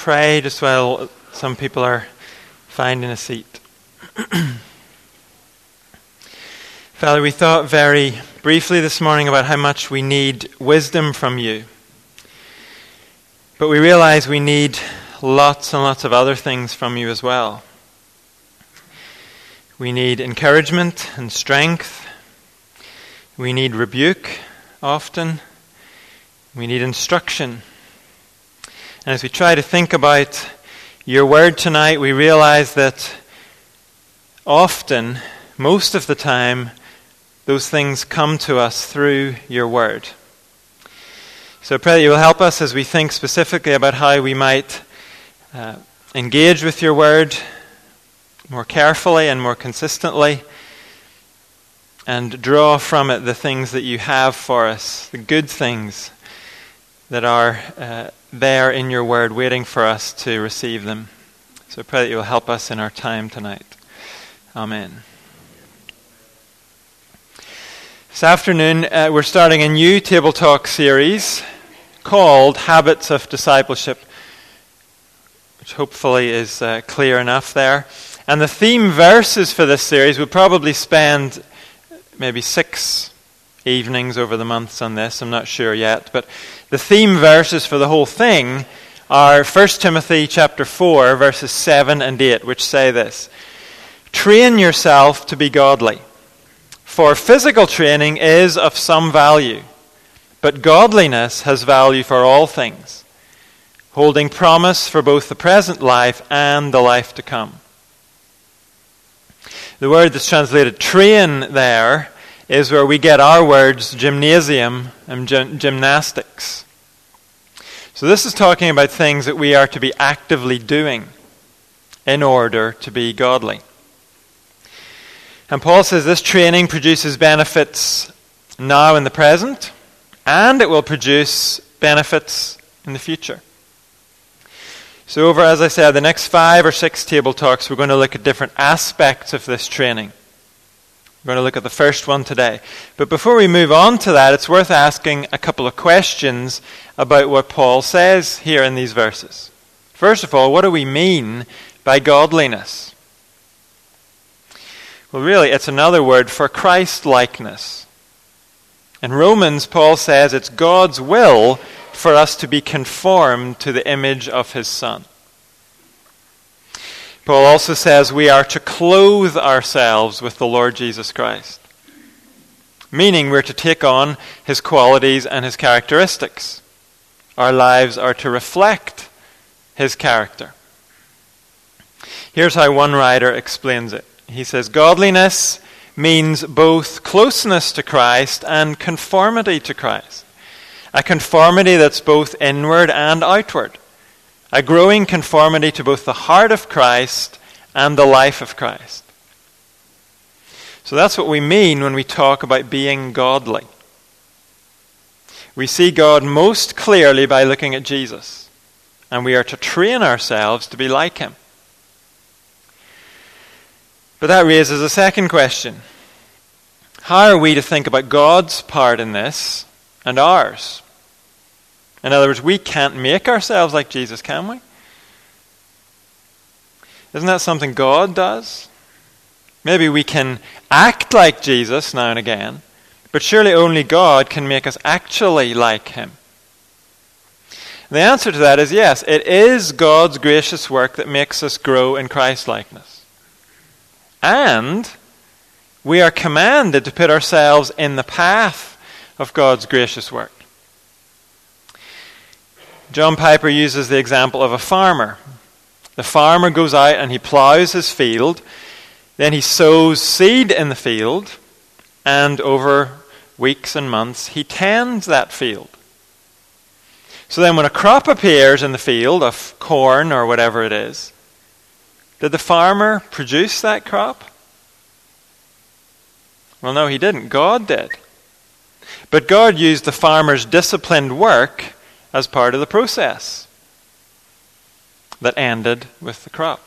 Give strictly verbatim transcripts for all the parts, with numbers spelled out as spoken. prayed as well, some people are finding a seat. Father, we thought very briefly this morning about how much we need wisdom from you. But we realize we need lots and lots of other things from you as well. We need encouragement and strength. We need rebuke often. We need instruction. And as we try to think about your word tonight, we realize that often, most of the time, those things come to us through your word. So I pray that you will help us as we think specifically about how we might uh, engage with your word more carefully and more consistently, and draw from it the things that you have for us, the good things that are uh, there in your word waiting for us to receive them. So I pray that you will help us in our time tonight. Amen. This afternoon, uh, we're starting a new Table Talk series called Habits of Discipleship, which hopefully is uh, clear enough there. And the theme verses for this series, we'll probably spend maybe six evenings over the months on this, I'm not sure yet, but the theme verses for the whole thing are First Timothy chapter four, verses seven and eight, which say this: "Train yourself to be godly. For physical training is of some value, but godliness has value for all things, holding promise for both the present life and the life to come." The word that's translated train there is where we get our words gymnasium and gymnastics. So this is talking about things that we are to be actively doing in order to be godly. And Paul says this training produces benefits now in the present, and it will produce benefits in the future. So over, as I said, the next five or six table talks, we're going to look at different aspects of this training. We're going to look at the first one today. But before we move on to that, it's worth asking a couple of questions about what Paul says here in these verses. First of all, what do we mean by godliness? Well, really, it's another word for Christ-likeness. In Romans, Paul says it's God's will for us to be conformed to the image of his Son. Paul also says we are to clothe ourselves with the Lord Jesus Christ, meaning we're to take on his qualities and his characteristics. Our lives are to reflect his character. Here's how one writer explains it. He says, "Godliness means both closeness to Christ and conformity to Christ. A conformity that's both inward and outward. A growing conformity to both the heart of Christ and the life of Christ." So that's what we mean when we talk about being godly. We see God most clearly by looking at Jesus, and we are to train ourselves to be like him. But that raises a second question. How are we to think about God's part in this and ours? In other words, we can't make ourselves like Jesus, can we? Isn't that something God does? Maybe we can act like Jesus now and again, but surely only God can make us actually like him. And the answer to that is yes, it is God's gracious work that makes us grow in Christ-likeness. And we are commanded to put ourselves in the path of God's gracious work. John Piper uses the example of a farmer. The farmer goes out and he plows his field, then he sows seed in the field, and over weeks and months he tends that field. So then when a crop appears in the field of corn or whatever it is, did the farmer produce that crop? Well, no, he didn't. God did. But God used the farmer's disciplined work as part of the process that ended with the crop.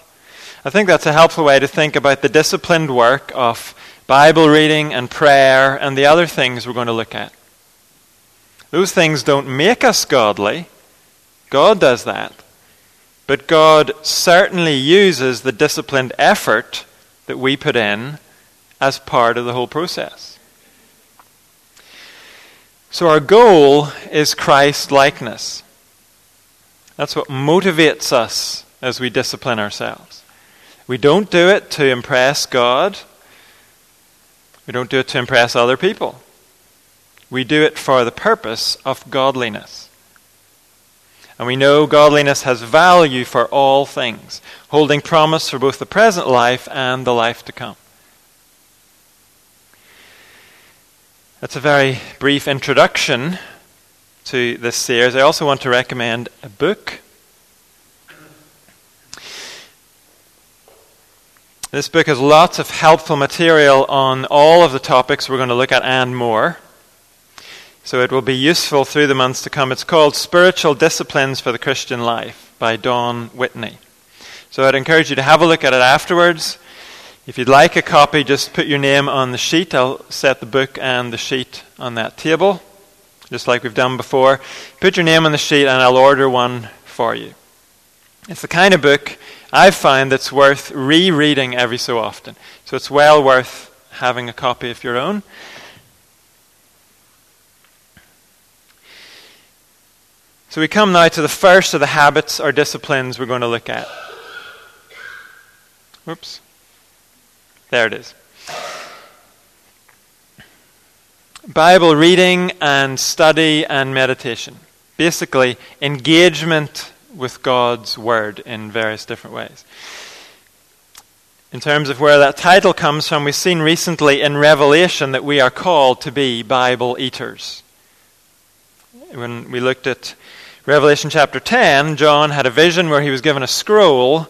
I think that's a helpful way to think about the disciplined work of Bible reading and prayer and the other things we're going to look at. Those things don't make us godly. God does that. But God certainly uses the disciplined effort that we put in as part of the whole process. So our goal is Christ-likeness. That's what motivates us as we discipline ourselves. We don't do it to impress God. We don't do it to impress other people. We do it for the purpose of godliness. And we know godliness has value for all things, holding promise for both the present life and the life to come. That's a very brief introduction to this series. I also want to recommend a book. This book has lots of helpful material on all of the topics we're going to look at and more. So it will be useful through the months to come. It's called Spiritual Disciplines for the Christian Life by Don Whitney. So I'd encourage you to have a look at it afterwards. If you'd like a copy, just put your name on the sheet. I'll set the book and the sheet on that table, just like we've done before. Put your name on the sheet and I'll order one for you. It's the kind of book I've found that's worth rereading every so often. So it's well worth having a copy of your own. So we come now to the first of the habits or disciplines we're going to look at. Oops. There it is. Bible reading and study and meditation. Basically, engagement with God's Word in various different ways. In terms of where that title comes from, we've seen recently in Revelation that we are called to be Bible eaters. When we looked at Revelation chapter ten, John had a vision where he was given a scroll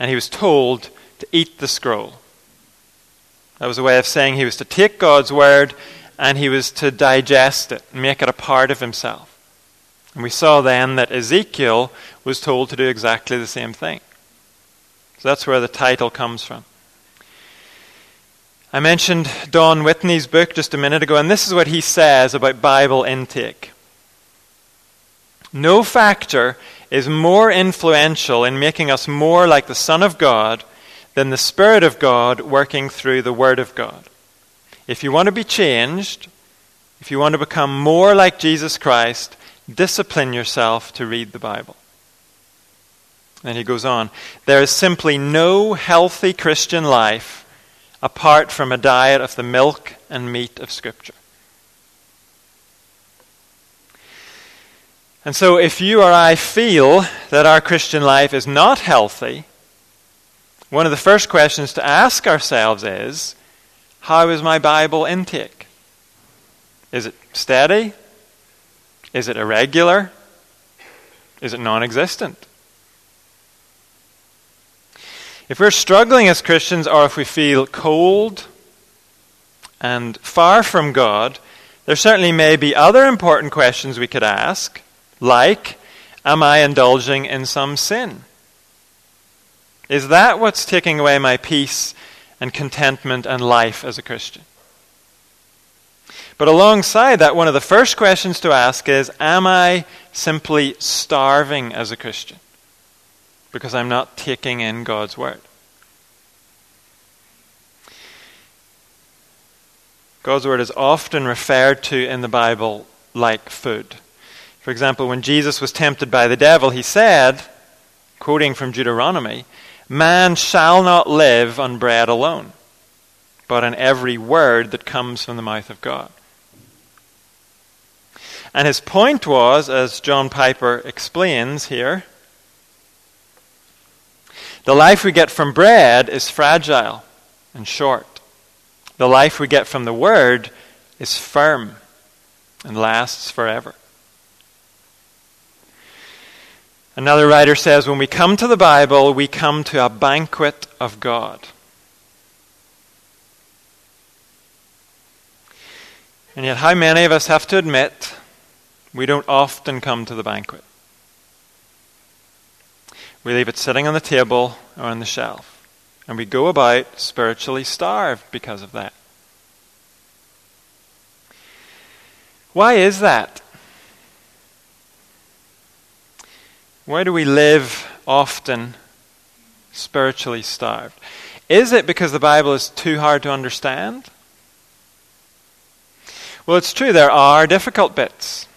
and he was told to eat the scroll. That was a way of saying he was to take God's word and he was to digest it, make it a part of himself. And we saw then that Ezekiel was told to do exactly the same thing. So that's where the title comes from. I mentioned Don Whitney's book just a minute ago, and this is what he says about Bible intake. No factor is more influential in making us more like the Son of God than the Spirit of God working through the Word of God. If you want to be changed, if you want to become more like Jesus Christ, discipline yourself to read the Bible. And he goes on, there is simply no healthy Christian life apart from a diet of the milk and meat of Scripture. And so if you or I feel that our Christian life is not healthy, one of the first questions to ask ourselves is, how is my Bible intake? Is it steady? Is it irregular? Is it non-existent? If we're struggling as Christians, or if we feel cold and far from God, there certainly may be other important questions we could ask. Like, am I indulging in some sin? Is that what's taking away my peace and contentment and life as a Christian? But alongside that, one of the first questions to ask is, am I simply starving as a Christian? Because I'm not taking in God's word. God's word is often referred to in the Bible like food. For example, when Jesus was tempted by the devil, he said, quoting from Deuteronomy, "Man shall not live on bread alone, but on every word that comes from the mouth of God." And his point was, as John Piper explains here, the life we get from bread is fragile and short. The life we get from the word is firm and lasts forever. Another writer says, when we come to the Bible, we come to a banquet of God. And yet, how many of us have to admit we don't often come to the banquet? We leave it sitting on the table or on the shelf. And we go about spiritually starved because of that. Why is that? Why do we live often spiritually starved. Is it because the Bible is too hard to understand? Well, it's true, there are difficult bits.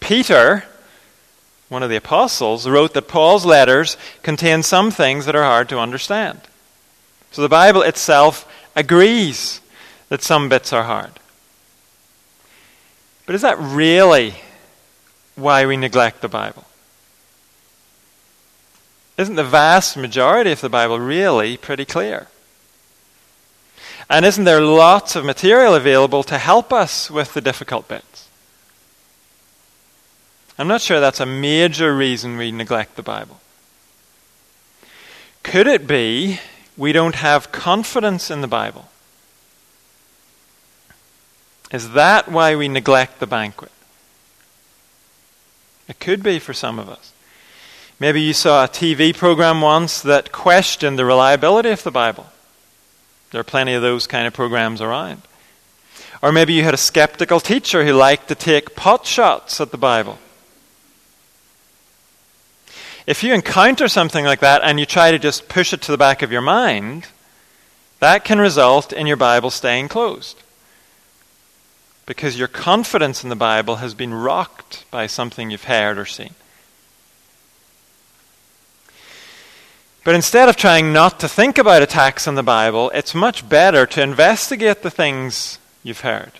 Peter, one of the apostles, wrote that Paul's letters contain some things that are hard to understand. So the Bible itself agrees that some bits are hard. But is that really why we neglect the Bible? Isn't the vast majority of the Bible really pretty clear? And isn't there lots of material available to help us with the difficult bits? I'm not sure that's a major reason we neglect the Bible. Could it be we don't have confidence in the Bible? Is that why we neglect the banquet? It could be for some of us. Maybe you saw a T V program once that questioned the reliability of the Bible. There are plenty of those kind of programs around. Or maybe you had a skeptical teacher who liked to take pot shots at the Bible. If you encounter something like that and you try to just push it to the back of your mind, that can result in your Bible staying closed, because your confidence in the Bible has been rocked by something you've heard or seen. But instead of trying not to think about attacks on the Bible, it's much better to investigate the things you've heard.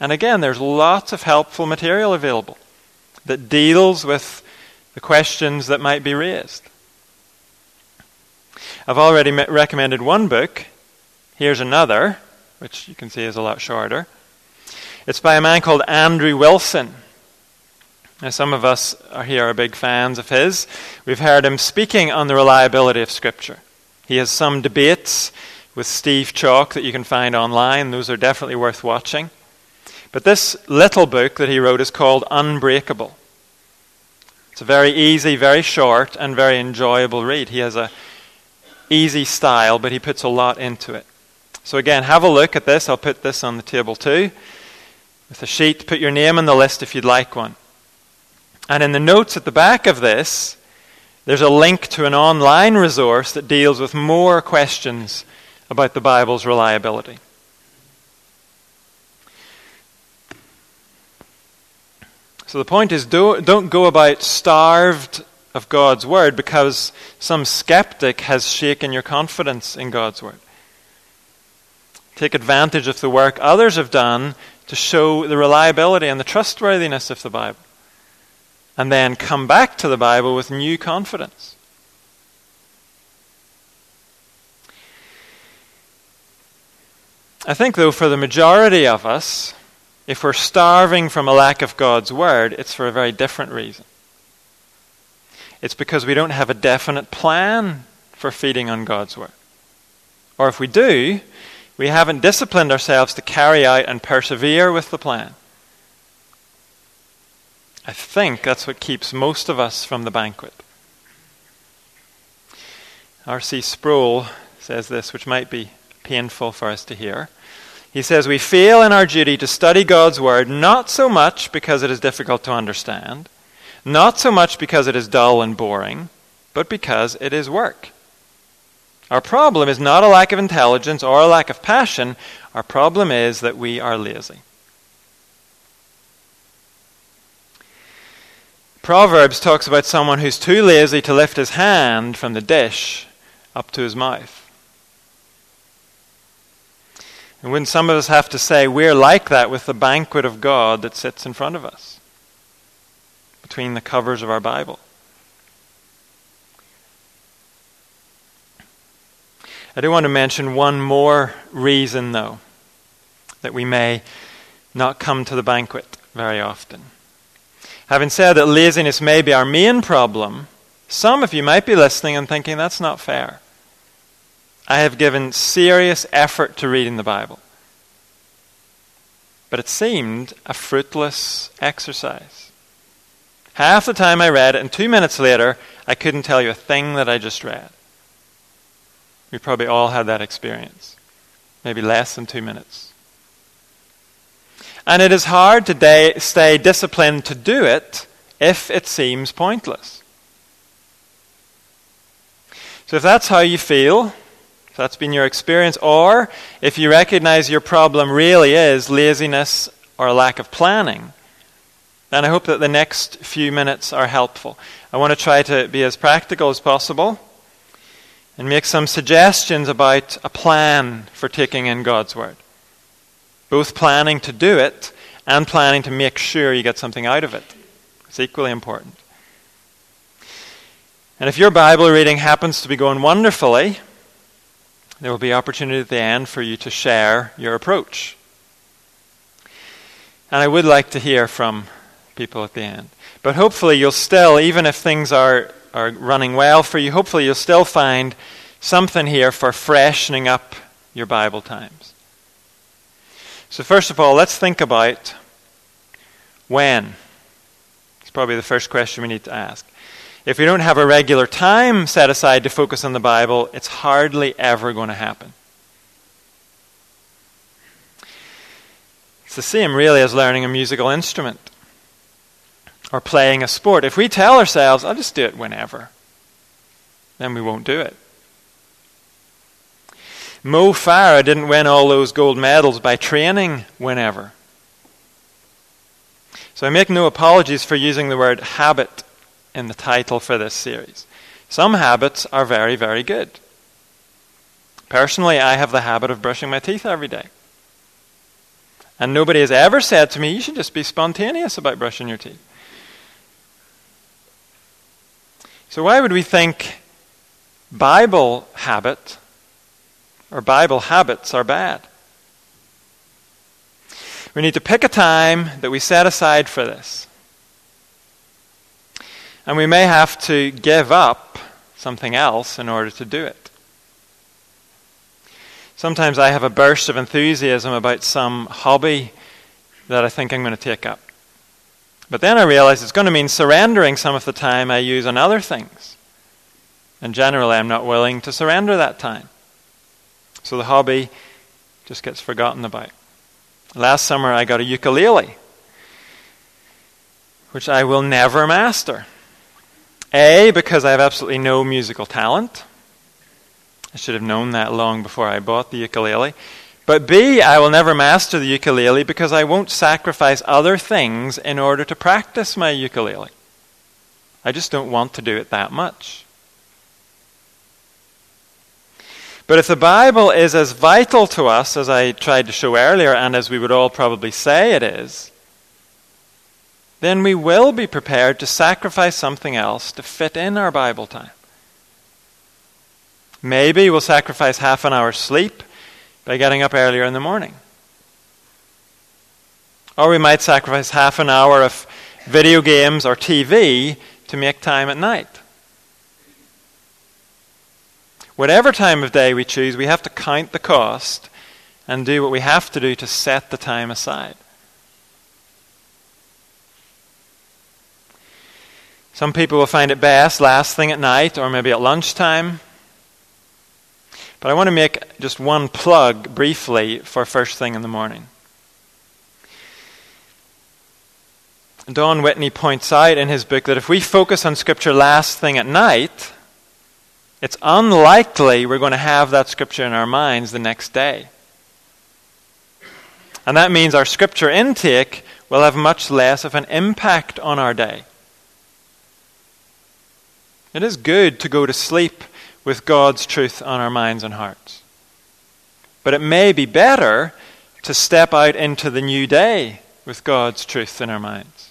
And again, there's lots of helpful material available that deals with the questions that might be raised. I've already m- recommended one book. Here's another, which you can see is a lot shorter. It's by a man called Andrew Wilson. Now, some of us are here are big fans of his. We've heard him speaking on the reliability of Scripture. He has some debates with Steve Chalk that you can find online. Those are definitely worth watching. But this little book that he wrote is called Unbreakable. It's a very easy, very short, and very enjoyable read. He has a easy style, but he puts a lot into it. So again, have a look at this. I'll put this on the table too. With a sheet, put your name on the list if you'd like one. And in the notes at the back of this, there's a link to an online resource that deals with more questions about the Bible's reliability. So the point is, do, don't go about starved of God's Word because some skeptic has shaken your confidence in God's Word. Take advantage of the work others have done to show the reliability and the trustworthiness of the Bible. And then come back to the Bible with new confidence. I think, though, for the majority of us, if we're starving from a lack of God's Word, it's for a very different reason. It's because we don't have a definite plan for feeding on God's Word. Or if we do, we haven't disciplined ourselves to carry out and persevere with the plan. I think that's what keeps most of us from the banquet. R C Sproul says this, which might be painful for us to hear. He says, "We fail in our duty to study God's Word not so much because it is difficult to understand, not so much because it is dull and boring, but because it is work. Our problem is not a lack of intelligence or a lack of passion. Our problem is that we are lazy." Proverbs talks about someone who's too lazy to lift his hand from the dish up to his mouth. And wouldn't some of us have to say we're like that with the banquet of God that sits in front of us, between the covers of our Bible? I do want to mention one more reason, though, that we may not come to the banquet very often. Having said that laziness may be our main problem, some of you might be listening and thinking, that's not fair. I have given serious effort to reading the Bible, but it seemed a fruitless exercise. Half the time I read it, and two minutes later, I couldn't tell you a thing that I just read. We probably all had that experience. Maybe less than two minutes. And it is hard to stay disciplined to do it if it seems pointless. So if that's how you feel, if that's been your experience, or if you recognize your problem really is laziness or lack of planning, then I hope that the next few minutes are helpful. I want to try to be as practical as possible and make some suggestions about a plan for taking in God's Word. Both planning to do it and planning to make sure you get something out of it. It's equally important. And if your Bible reading happens to be going wonderfully, there will be opportunity at the end for you to share your approach. And I would like to hear from people at the end. But hopefully you'll still, even if things are, are running well for you, hopefully you'll still find something here for freshening up your Bible times. So first of all, let's think about when. It's probably the first question we need to ask. If we don't have a regular time set aside to focus on the Bible, it's hardly ever going to happen. It's the same really as learning a musical instrument or playing a sport. If we tell ourselves, I'll just do it whenever, then we won't do it. Mo Farah didn't win all those gold medals by training whenever. So I make no apologies for using the word habit in the title for this series. Some habits are very, very good. Personally, I have the habit of brushing my teeth every day. And nobody has ever said to me, you should just be spontaneous about brushing your teeth. So why would we think Bible habit or Bible habits are bad? We need to pick a time that we set aside for this. And we may have to give up something else in order to do it. Sometimes I have a burst of enthusiasm about some hobby that I think I'm going to take up. But then I realize it's going to mean surrendering some of the time I use on other things. And generally I'm not willing to surrender that time. So the hobby just gets forgotten about. Last summer I got a ukulele, which I will never master. A, because I have absolutely no musical talent. I should have known that long before I bought the ukulele. But B, I will never master the ukulele because I won't sacrifice other things in order to practice my ukulele. I just don't want to do it that much. But if the Bible is as vital to us as I tried to show earlier, and as we would all probably say it is, then we will be prepared to sacrifice something else to fit in our Bible time. Maybe we'll sacrifice half an hour's sleep by getting up earlier in the morning. Or we might sacrifice half an hour of video games or T V to make time at night. Whatever time of day we choose, we have to count the cost and do what we have to do to set the time aside. Some people will find it best last thing at night or maybe at lunchtime. But I want to make just one plug briefly for first thing in the morning. Don Whitney points out in his book that if we focus on Scripture last thing at night, it's unlikely we're going to have that Scripture in our minds the next day. And that means our Scripture intake will have much less of an impact on our day. It is good to go to sleep with God's truth on our minds and hearts. But it may be better to step out into the new day with God's truth in our minds.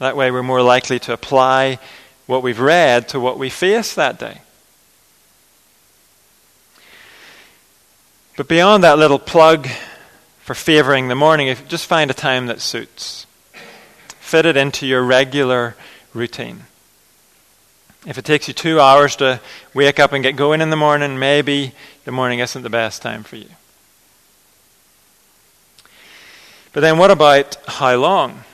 That way we're more likely to apply what we've read to what we face that day. But beyond that little plug for favoring the morning, if just find a time that suits. Fit it into your regular routine. If it takes you two hours to wake up and get going in the morning, maybe the morning isn't the best time for you. But then what about how long?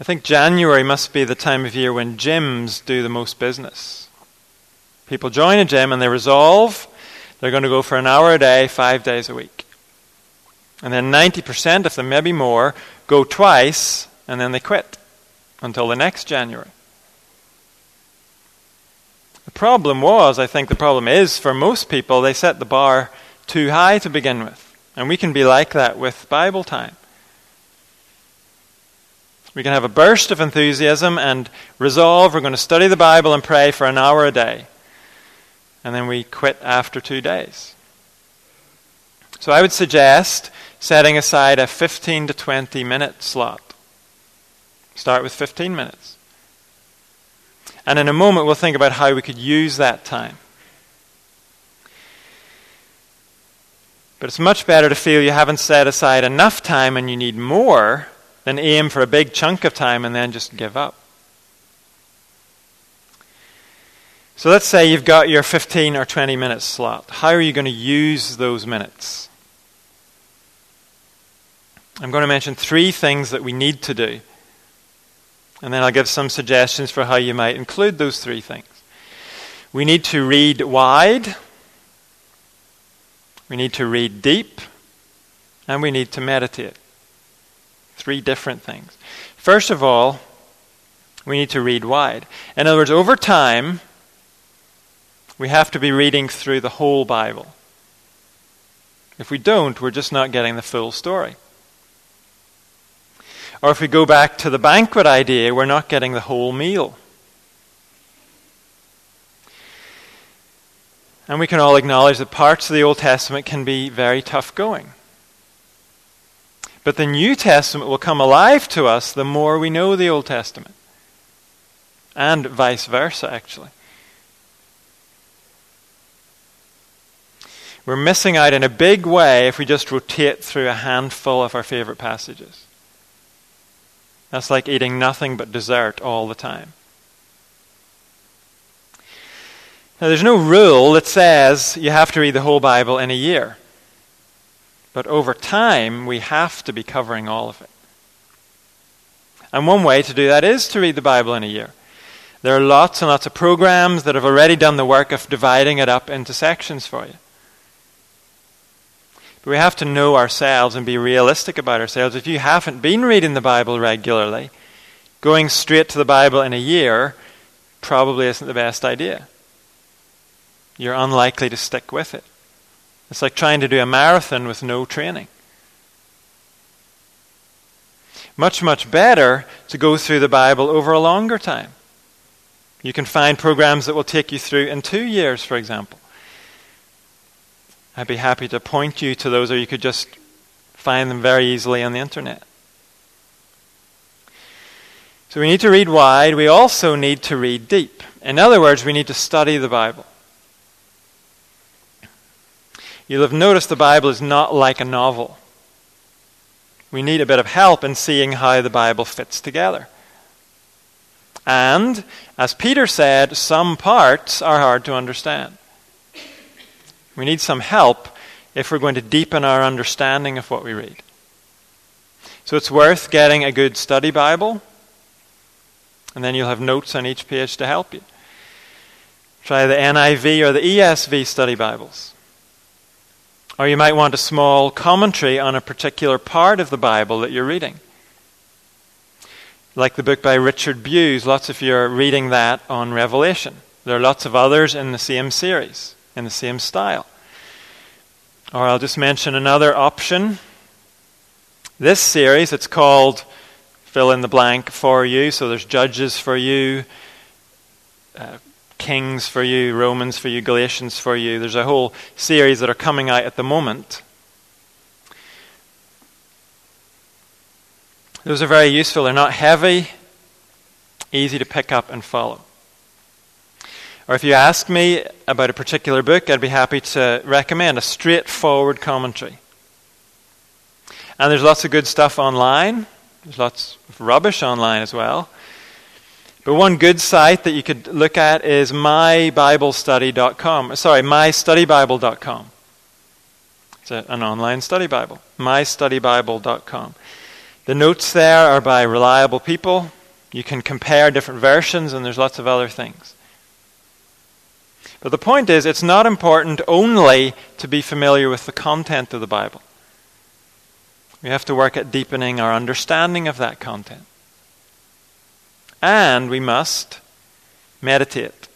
I think January must be the time of year when gyms do the most business. People join a gym and they resolve they're going to go for an hour a day, five days a week. And then ninety percent of them, maybe more, go twice and then they quit. Until the next January. The problem was, I think the problem is, for most people, they set the bar too high to begin with. And we can be like that with Bible time. We can have a burst of enthusiasm and resolve, we're going to study the Bible and pray for an hour a day. And then we quit after two days. So I would suggest setting aside a fifteen to twenty minute slot. Start with fifteen minutes. And in a moment we'll think about how we could use that time. But it's much better to feel you haven't set aside enough time and you need more than aim for a big chunk of time and then just give up. So let's say you've got your fifteen or twenty minute slot. How are you going to use those minutes? I'm going to mention three things that we need to do. And then I'll give some suggestions for how you might include those three things. We need to read wide. We need to read deep. And we need to meditate. Three different things. First of all, we need to read wide. In other words, over time, we have to be reading through the whole Bible. If we don't, we're just not getting the full story. Or if we go back to the banquet idea, we're not getting the whole meal. And we can all acknowledge that parts of the Old Testament can be very tough going. But the New Testament will come alive to us the more we know the Old Testament. And vice versa, actually. We're missing out in a big way if we just rotate through a handful of our favorite passages. That's like eating nothing but dessert all the time. Now, there's no rule that says you have to read the whole Bible in a year. But over time, we have to be covering all of it. And one way to do that is to read the Bible in a year. There are lots and lots of programs that have already done the work of dividing it up into sections for you. But we have to know ourselves and be realistic about ourselves. If you haven't been reading the Bible regularly, going straight to the Bible in a year probably isn't the best idea. You're unlikely to stick with it. It's like trying to do a marathon with no training. Much, much better to go through the Bible over a longer time. You can find programs that will take you through in two years, for example. I'd be happy to point you to those, or you could just find them very easily on the internet. So we need to read wide. We also need to read deep. In other words, we need to study the Bible. You'll have noticed the Bible is not like a novel. We need a bit of help in seeing how the Bible fits together. And, as Peter said, some parts are hard to understand. We need some help if we're going to deepen our understanding of what we read. So it's worth getting a good study Bible, and then you'll have notes on each page to help you. Try the N I V or the E S V study Bibles. Or you might want a small commentary on a particular part of the Bible that you're reading. Like the book by Richard Buse, lots of you are reading that on Revelation. There are lots of others in the same series, in the same style. Or I'll just mention another option. This series, it's called Fill in the Blank for You. So there's Judges for you, uh, Kings for you, Romans for you, Galatians for you. There's a whole series that are coming out at the moment. Those are very useful. They're not heavy, easy to pick up and follow. Or if you ask me about a particular book, I'd be happy to recommend a straightforward commentary. And there's lots of good stuff online. There's lots of rubbish online as well. But one good site that you could look at is my bible study dot com. Sorry, my study bible dot com. It's a, an online study Bible. my study bible dot com. The notes there are by reliable people. You can compare different versions, and there's lots of other things. But the point is, it's not important only to be familiar with the content of the Bible. We have to work at deepening our understanding of that content. And we must meditate.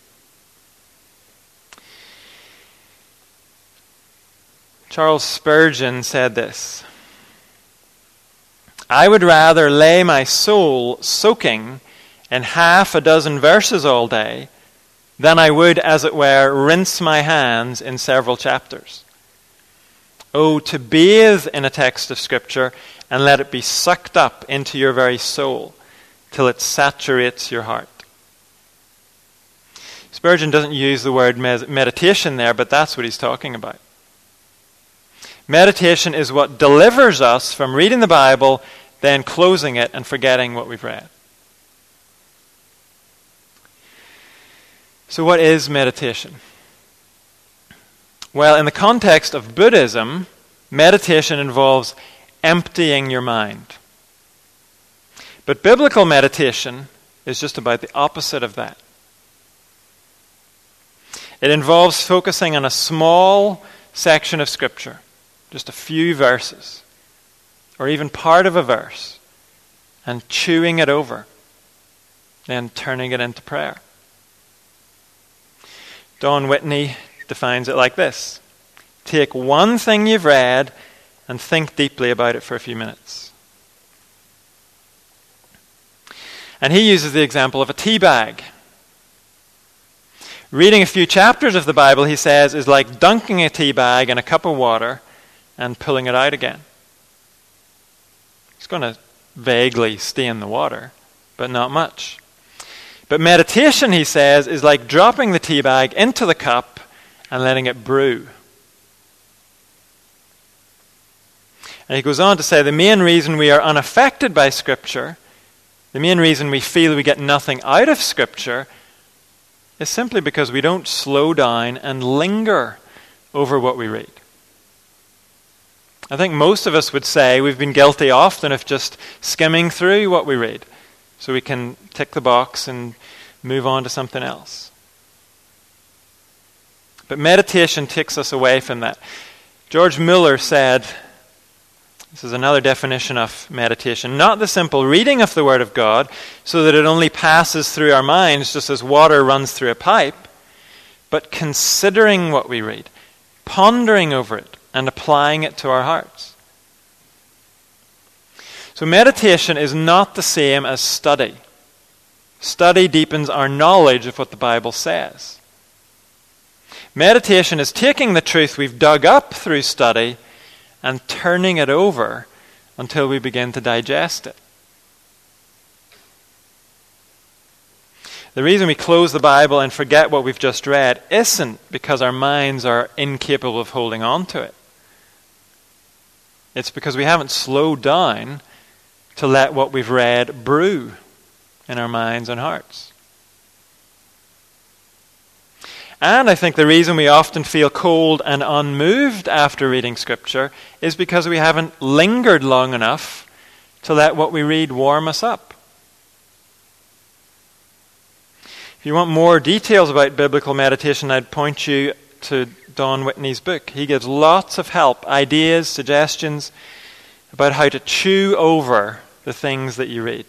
Charles Spurgeon said this: "I would rather lay my soul soaking in half a dozen verses all day than I would, as it were, rinse my hands in several chapters. Oh, to bathe in a text of Scripture and let it be sucked up into your very soul till it saturates your heart." Spurgeon doesn't use the word med- meditation there, but that's what he's talking about. Meditation is what delivers us from reading the Bible, then closing it and forgetting what we've read. So what is meditation? Well, in the context of Buddhism, meditation involves emptying your mind. But biblical meditation is just about the opposite of that. It involves focusing on a small section of Scripture, just a few verses, or even part of a verse, and chewing it over, then turning it into prayer. Don Whitney defines it like this: take one thing you've read and think deeply about it for a few minutes. And he uses the example of a tea bag. Reading a few chapters of the Bible, he says, is like dunking a tea bag in a cup of water and pulling it out again. It's going to vaguely stay in the water, but not much. But meditation, he says, is like dropping the tea bag into the cup and letting it brew. And he goes on to say the main reason we are unaffected by Scripture, the main reason we feel we get nothing out of Scripture, is simply because we don't slow down and linger over what we read. I think most of us would say we've been guilty often of just skimming through what we read so we can tick the box and move on to something else. But meditation takes us away from that. George Muller said, this is another definition of meditation, not the simple reading of the Word of God so that it only passes through our minds just as water runs through a pipe, but considering what we read, pondering over it, and applying it to our hearts. So meditation is not the same as study. Study deepens our knowledge of what the Bible says. Meditation is taking the truth we've dug up through study and turning it over until we begin to digest it. The reason we close the Bible and forget what we've just read isn't because our minds are incapable of holding on to it. It's because we haven't slowed down to let what we've read brew in our minds and hearts. And I think the reason we often feel cold and unmoved after reading Scripture is because we haven't lingered long enough to let what we read warm us up. If you want more details about biblical meditation, I'd point you to Don Whitney's book. He gives lots of help, ideas, suggestions about how to chew over the things that you read.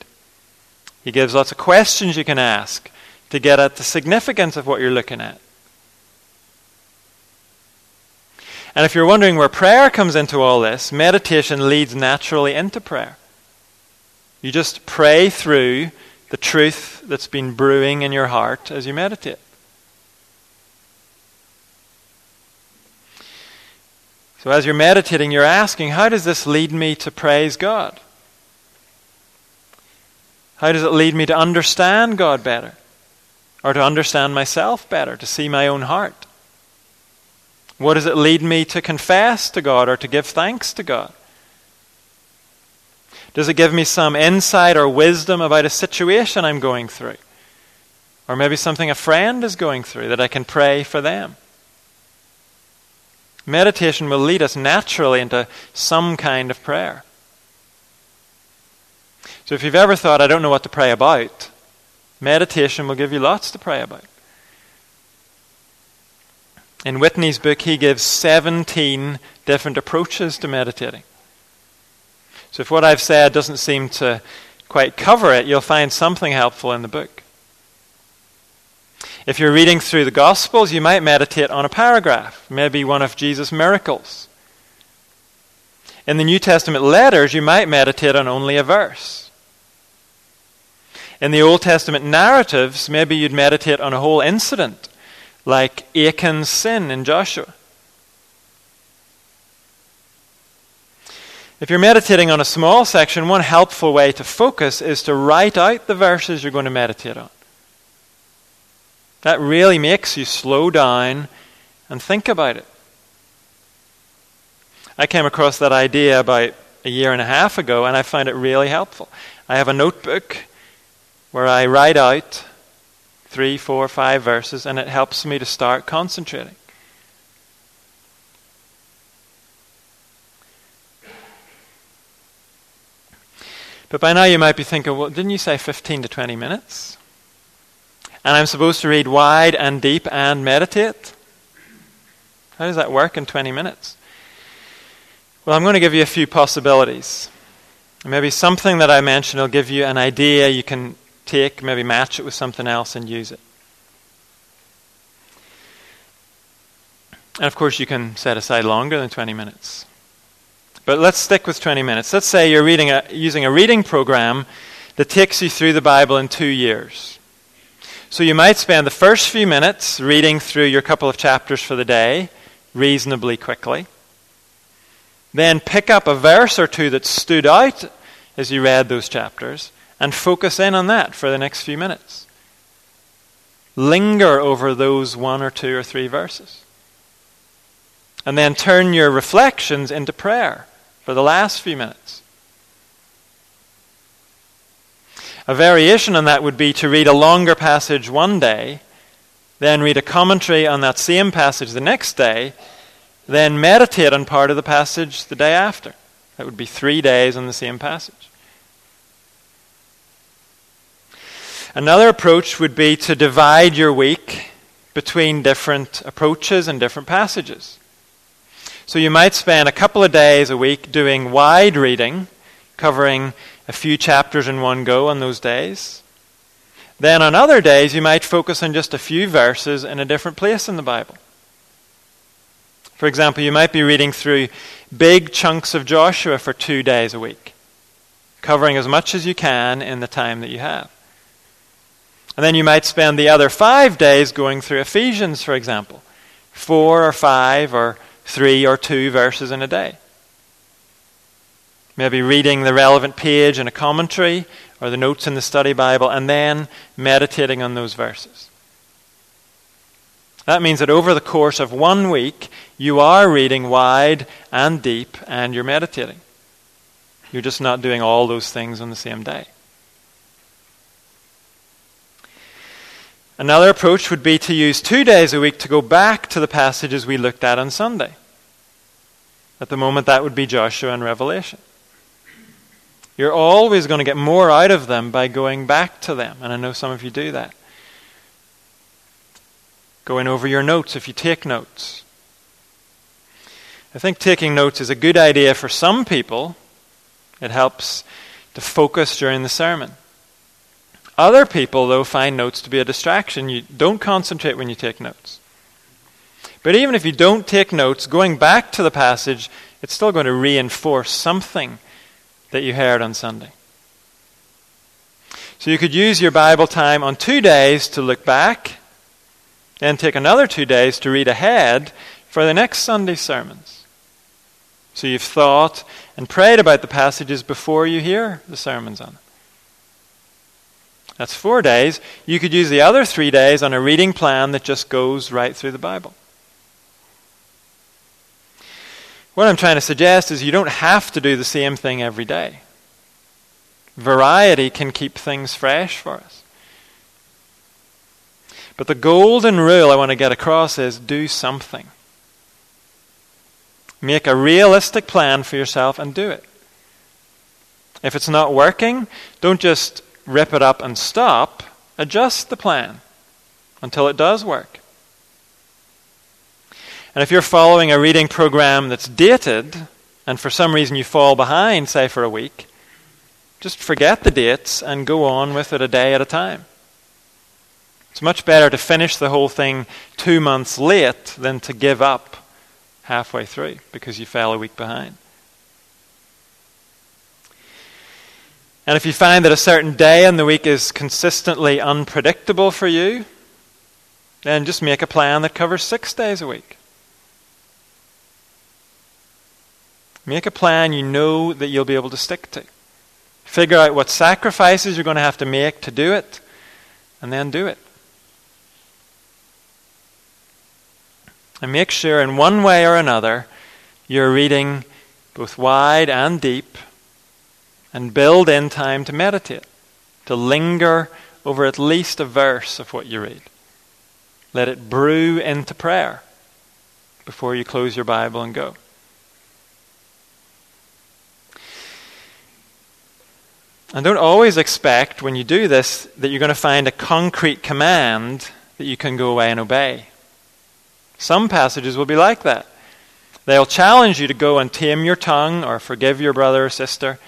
He gives lots of questions you can ask to get at the significance of what you're looking at. And if you're wondering where prayer comes into all this, meditation leads naturally into prayer. You just pray through the truth that's been brewing in your heart as you meditate. So as you're meditating, you're asking, how does this lead me to praise God? How does it lead me to understand God better? Or to understand myself better, to see my own heart? What does it lead me to confess to God or to give thanks to God? Does it give me some insight or wisdom about a situation I'm going through? Or maybe something a friend is going through that I can pray for them? Meditation will lead us naturally into some kind of prayer. So if you've ever thought, I don't know what to pray about, meditation will give you lots to pray about. In Whitney's book, he gives seventeen different approaches to meditating. So if what I've said doesn't seem to quite cover it, you'll find something helpful in the book. If you're reading through the Gospels, you might meditate on a paragraph, maybe one of Jesus' miracles, In the New Testament letters, you might meditate on only a verse. In the Old Testament narratives, maybe you'd meditate on a whole incident, like Achan's sin in Joshua. If you're meditating on a small section, one helpful way to focus is to write out the verses you're going to meditate on. That really makes you slow down and think about it. I came across that idea about a year and a half ago, and I find it really helpful. I have a notebook where I write out three, four, five verses, and it helps me to start concentrating. But by now you might be thinking, well, didn't you say fifteen to twenty minutes? And I'm supposed to read wide and deep and meditate? How does that work in twenty minutes? Well, I'm going to give you a few possibilities. Maybe something that I mentioned will give you an idea you can take, maybe match it with something else and use it. And of course, you can set aside longer than twenty minutes. But let's stick with twenty minutes. Let's say you're reading a, using a reading program that takes you through the Bible in two years. So you might spend the first few minutes reading through your couple of chapters for the day reasonably quickly. Then pick up a verse or two that stood out as you read those chapters and focus in on that for the next few minutes. Linger over those one or two or three verses. And then turn your reflections into prayer for the last few minutes. A variation on that would be to read a longer passage one day, then read a commentary on that same passage the next day, then meditate on part of the passage the day after. That would be three days on the same passage. Another approach would be to divide your week between different approaches and different passages. So you might spend a couple of days a week doing wide reading, covering a few chapters in one go on those days. Then on other days, you might focus on just a few verses in a different place in the Bible. For example, you might be reading through big chunks of Joshua for two days a week, covering as much as you can in the time that you have. And then you might spend the other five days going through Ephesians, for example, four or five or three or two verses in a day. Maybe reading the relevant page in a commentary or the notes in the study Bible and then meditating on those verses. That means that over the course of one week, you are reading wide and deep and you're meditating. You're just not doing all those things on the same day. Another approach would be to use two days a week to go back to the passages we looked at on Sunday. At the moment, that would be Joshua and Revelation. You're always going to get more out of them by going back to them. And I know some of you do that. Going over your notes if you take notes. I think taking notes is a good idea for some people. It helps to focus during the sermon. Other people, though, find notes to be a distraction. You don't concentrate when you take notes. But even if you don't take notes, going back to the passage, it's still going to reinforce something that you heard on Sunday. So you could use your Bible time on two days to look back, then take another two days to read ahead for the next Sunday's sermons. So you've thought and prayed about the passages before you hear the sermons on them. That's four days. You could use the other three days on a reading plan that just goes right through the Bible. What I'm trying to suggest is you don't have to do the same thing every day. Variety can keep things fresh for us. But the golden rule I want to get across is do something. Make a realistic plan for yourself and do it. If it's not working, don't just rip it up and stop. Adjust the plan until it does work. And if you're following a reading program that's dated, and for some reason you fall behind, say for a week, just forget the dates and go on with it a day at a time. It's much better to finish the whole thing two months late than to give up halfway through because you fell a week behind. And if you find that a certain day in the week is consistently unpredictable for you, then just make a plan that covers six days a week. Make a plan you know that you'll be able to stick to. Figure out what sacrifices you're going to have to make to do it, and then do it. And make sure in one way or another you're reading both wide and deep, and build in time to meditate, to linger over at least a verse of what you read. Let it brew into prayer before you close your Bible and go. And don't always expect when you do this that you're going to find a concrete command that you can go away and obey. Some passages will be like that. They'll challenge you to go and tame your tongue or forgive your brother or sister.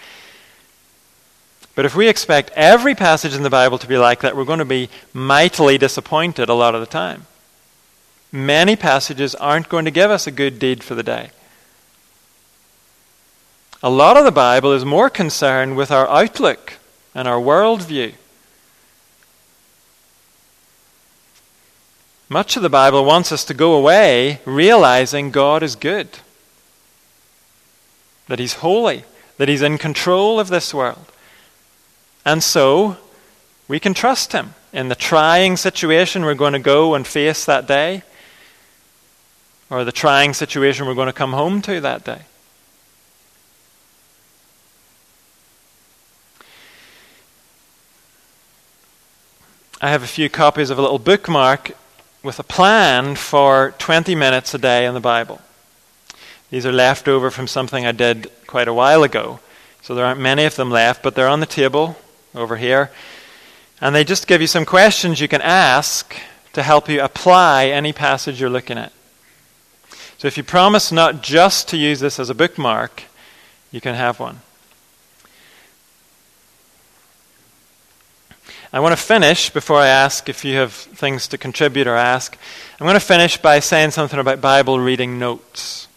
But if we expect every passage in the Bible to be like that, we're going to be mightily disappointed a lot of the time. Many passages aren't going to give us a good deed for the day. A lot of the Bible is more concerned with our outlook and our worldview. Much of the Bible wants us to go away realizing God is good, that He's holy, that He's in control of this world. And so, we can trust Him in the trying situation we're going to go and face that day, or the trying situation we're going to come home to that day. I have a few copies of a little bookmark with a plan for twenty minutes a day in the Bible. These are left over from something I did quite a while ago, so there aren't many of them left, but they're on the table over here. And they just give you some questions you can ask to help you apply any passage you're looking at. So if you promise not just to use this as a bookmark, you can have one. I want to finish, before I ask if you have things to contribute or ask, I'm going to finish by saying something about Bible reading notes.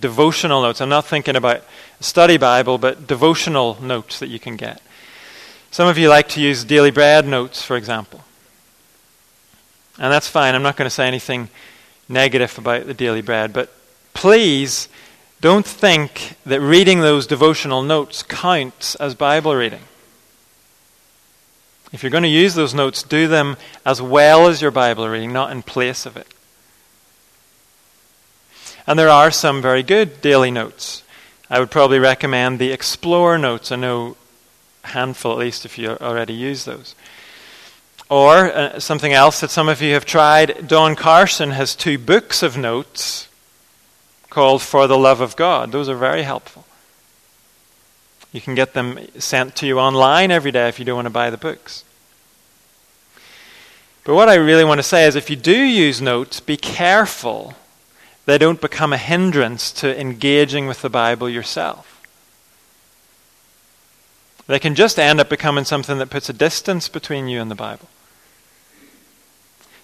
Devotional notes. I'm not thinking about a study Bible, but devotional notes that you can get. Some of you like to use Daily Bread notes, for example. And that's fine. I'm not going to say anything negative about the Daily Bread, but please don't think that reading those devotional notes counts as Bible reading. If you're going to use those notes, do them as well as your Bible reading, not in place of it. And there are some very good daily notes. I would probably recommend the Explore notes. I know a handful, at least, if you already use those. Or uh, something else that some of you have tried, Don Carson has two books of notes called For the Love of God. Those are very helpful. You can get them sent to you online every day if you don't want to buy the books. But what I really want to say is if you do use notes, be careful they don't become a hindrance to engaging with the Bible yourself. They can just end up becoming something that puts a distance between you and the Bible.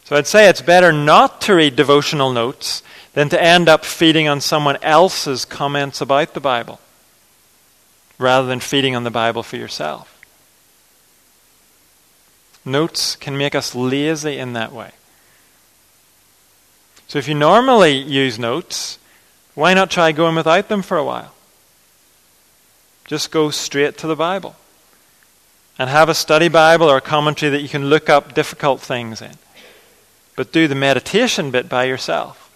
So I'd say it's better not to read devotional notes than to end up feeding on someone else's comments about the Bible, rather than feeding on the Bible for yourself. Notes can make us lazy in that way. So if you normally use notes, why not try going without them for a while? Just go straight to the Bible and have a study Bible or a commentary that you can look up difficult things in. But do the meditation bit by yourself.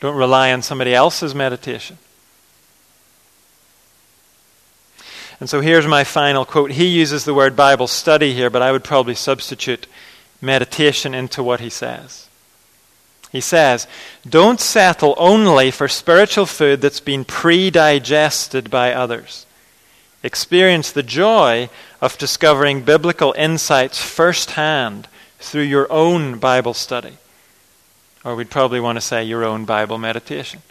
Don't rely on somebody else's meditation. And so here's my final quote. He uses the word Bible study here, but I would probably substitute meditation into what he says. He says, don't settle only for spiritual food that's been pre-digested by others. Experience the joy of discovering biblical insights firsthand through your own Bible study. Or we'd probably want to say your own Bible meditation.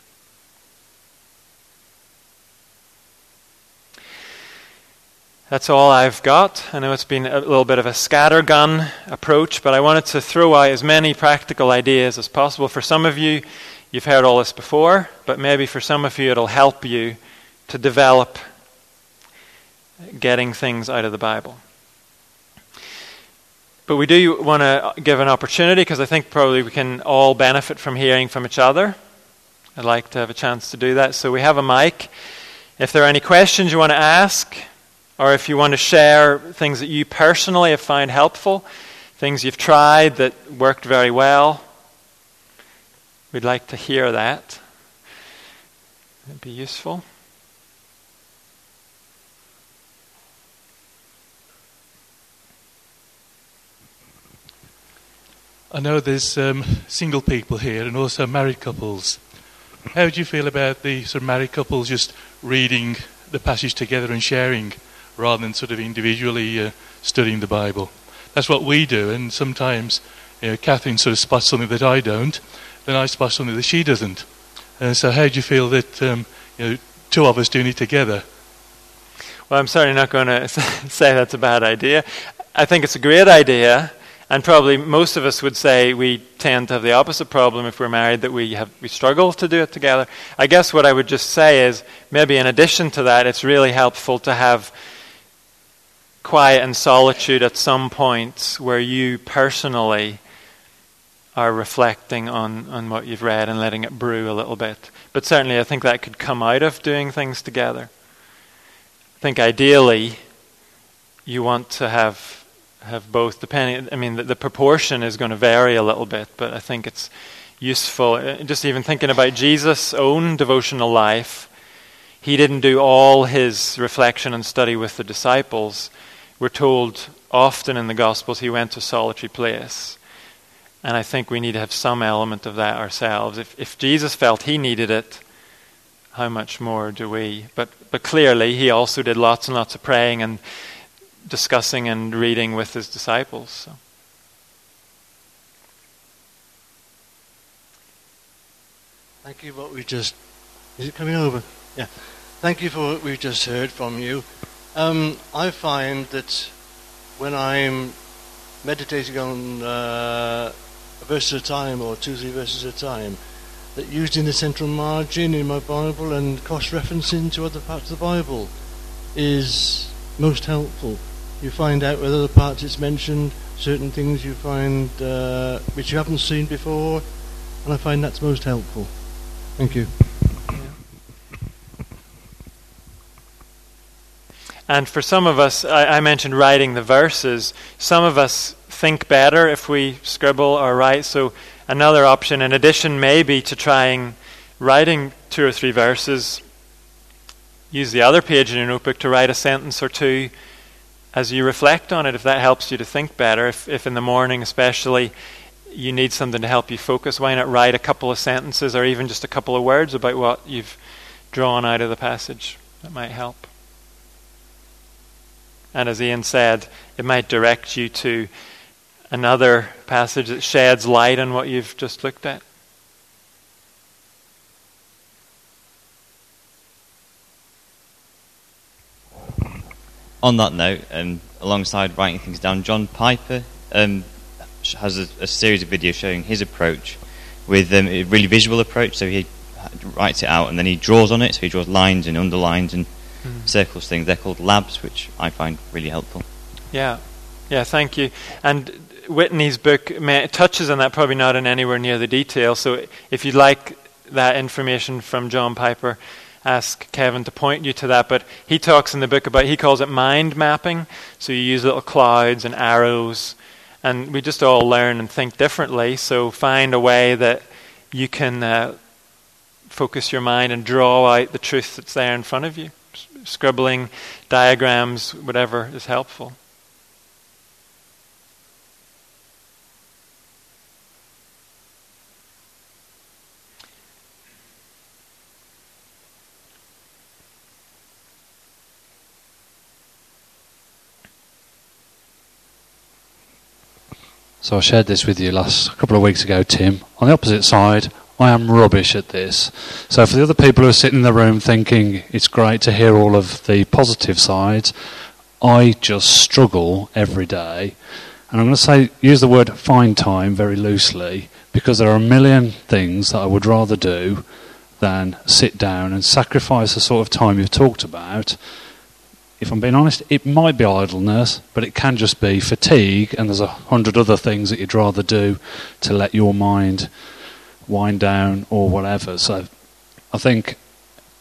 That's all I've got. I know it's been a little bit of a scattergun approach, but I wanted to throw out as many practical ideas as possible. For some of you, you've heard all this before, but maybe for some of you it'll help you to develop getting things out of the Bible. But we do want to give an opportunity, because I think probably we can all benefit from hearing from each other. I'd like to have a chance to do that. So we have a mic. If there are any questions you want to ask, or if you want to share things that you personally have found helpful, things you've tried that worked very well, we'd like to hear that. It'd be useful. I know there's um, single people here and also married couples. How do you feel about the sort of married couples just reading the passage together and sharing, rather than sort of individually uh, studying the Bible? That's what we do, and sometimes you know, Catherine sort of spots something that I don't, then I spot something that she doesn't. And so, how do you feel that um, you know, two of us doing it together? Well, I'm certainly not going to say that's a bad idea. I think it's a great idea. And probably most of us would say we tend to have the opposite problem if we're married, that we have we struggle to do it together. I guess what I would just say is, maybe in addition to that, it's really helpful to have quiet and solitude at some points where you personally are reflecting on, on what you've read and letting it brew a little bit. But certainly I think that could come out of doing things together. I think ideally you want to have... have both, depending, I mean, the, the proportion is going to vary a little bit, but I think it's useful. Just even thinking about Jesus' own devotional life, he didn't do all his reflection and study with the disciples. We're told often in the Gospels he went to a solitary place. And I think we need to have some element of that ourselves. If, if Jesus felt he needed it, how much more do we? But, but clearly he also did lots and lots of praying and discussing and reading with his disciples. So. Thank you for what we just... Is it coming over? Yeah. Thank you for what we just heard from you. Um, I find that when I'm meditating on uh, a verse at a time, or two, three verses at a time, that using the central margin in my Bible and cross-referencing to other parts of the Bible is... most helpful. You find out with other parts it's mentioned, certain things you find uh, which you haven't seen before, and I find that's most helpful. Thank you. Yeah. And for some of us, I, I mentioned writing the verses. Some of us think better if we scribble or write, so another option in addition maybe to trying writing two or three verses, use the other page in your notebook to write a sentence or two as you reflect on it, if that helps you to think better. If, if in the morning especially you need something to help you focus, why not write a couple of sentences or even just a couple of words about what you've drawn out of the passage? That might help. And as Ian said, it might direct you to another passage that sheds light on what you've just looked at. On that note, um, alongside writing things down, John Piper um, has a, a series of videos showing his approach with um, a really visual approach. So he writes it out and then he draws on it. So he draws lines and underlines and mm. circles things. They're called labs, which I find really helpful. Yeah, yeah, thank you. And Whitney's book touches on that, probably not in anywhere near the detail. So if you'd like that information from John Piper, ask Kevin to point you to that, but he talks in the book about, he calls it mind mapping, so you use little clouds and arrows, and we just all learn and think differently, so find a way that you can uh, focus your mind and draw out the truth that's there in front of you. Scribbling, diagrams, whatever is helpful. So I shared this with you last a couple of weeks ago, Tim. On the opposite side, I am rubbish at this. So for the other people who are sitting in the room thinking it's great to hear all of the positive sides, I just struggle every day. And I'm going to say, use the word find time very loosely, because there are a million things that I would rather do than sit down and sacrifice the sort of time you've talked about if I'm being honest, it might be idleness, but it can just be fatigue, and there's a hundred other things that you'd rather do to let your mind wind down or whatever. So I think,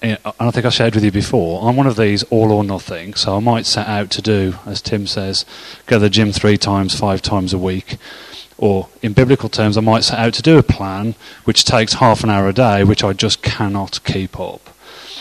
and I think I shared with you before, I'm one of these all or nothing, so I might set out to do, as Tim says, go to the gym three times, five times a week, or in biblical terms, I might set out to do a plan which takes half an hour a day, which I just cannot keep up.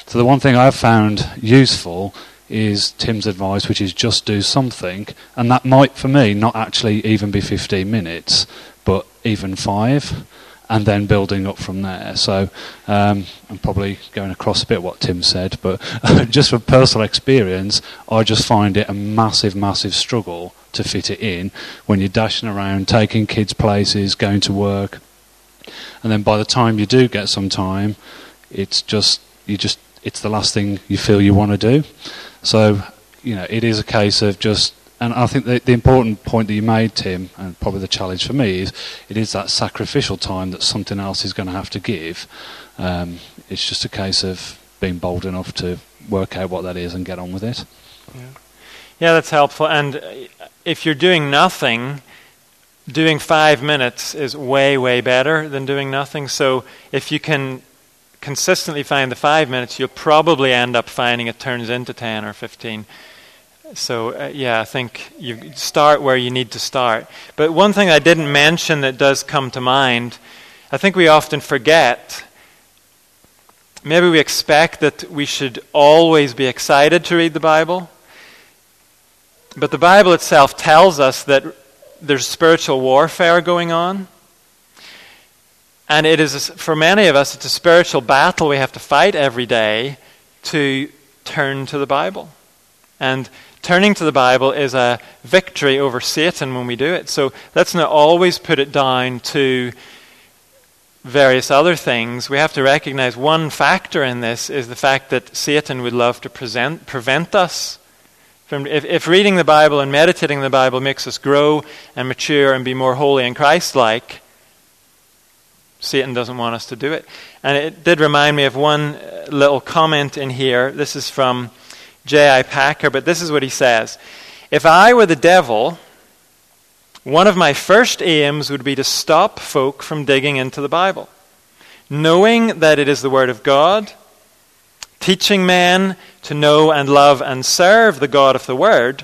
So the one thing I've found useful is Tim's advice, which is just do something, and that might, for me, not actually even be fifteen minutes, but even five, and then building up from there. So um, I'm probably going across a bit what Tim said, but just from personal experience, I just find it a massive, massive struggle to fit it in when you're dashing around, taking kids places, going to work, and then by the time you do get some time, it's just you just it's the last thing you feel you want to do. So you know, it is a case of just, and I think the, the important point that you made, Tim, and probably the challenge for me is it is that sacrificial time that something else is going to have to give. Um, it's just a case of being bold enough to work out what that is and get on with it. Yeah. Yeah, that's helpful. And if you're doing nothing, doing five minutes is way, way better than doing nothing. So if you can consistently find the five minutes, you'll probably end up finding it turns into ten or fifteen. So, uh, yeah, I think you start where you need to start. But one thing I didn't mention that does come to mind, I think we often forget. Maybe we expect that we should always be excited to read the Bible. But the Bible itself tells us that there's spiritual warfare going on. And it is, for many of us, it's a spiritual battle we have to fight every day to turn to the Bible. And turning to the Bible is a victory over Satan when we do it. So let's not always put it down to various other things. We have to recognize one factor in this is the fact that Satan would love to present, prevent us. If, if reading the Bible and meditating the Bible makes us grow and mature and be more holy and Christ-like, Satan doesn't want us to do it. And it did remind me of one little comment in here. This is from J I Packer, but this is what he says. If I were the devil, one of my first aims would be to stop folk from digging into the Bible, knowing that it is the Word of God, teaching men to know and love and serve the God of the Word,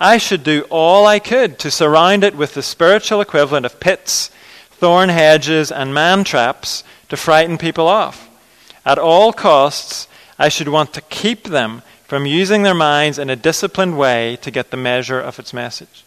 I should do all I could to surround it with the spiritual equivalent of pits, thorn hedges, and man-traps to frighten people off. At all costs, I should want to keep them from using their minds in a disciplined way to get the measure of its message.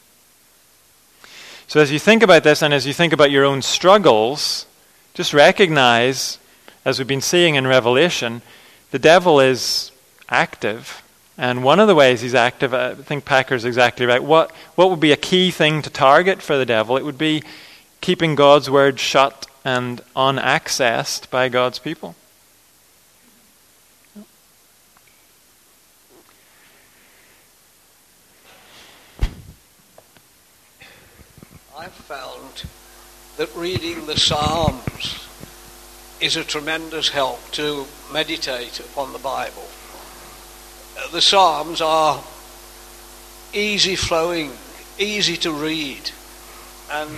So as you think about this, and as you think about your own struggles, just recognize, as we've been seeing in Revelation, the devil is active, and one of the ways he's active, I think Packer's exactly right. What what would be a key thing to target for the devil? It would be keeping God's word shut and unaccessed by God's people. I've found that reading the Psalms is a tremendous help to meditate upon the Bible. The Psalms are easy-flowing, easy to read, and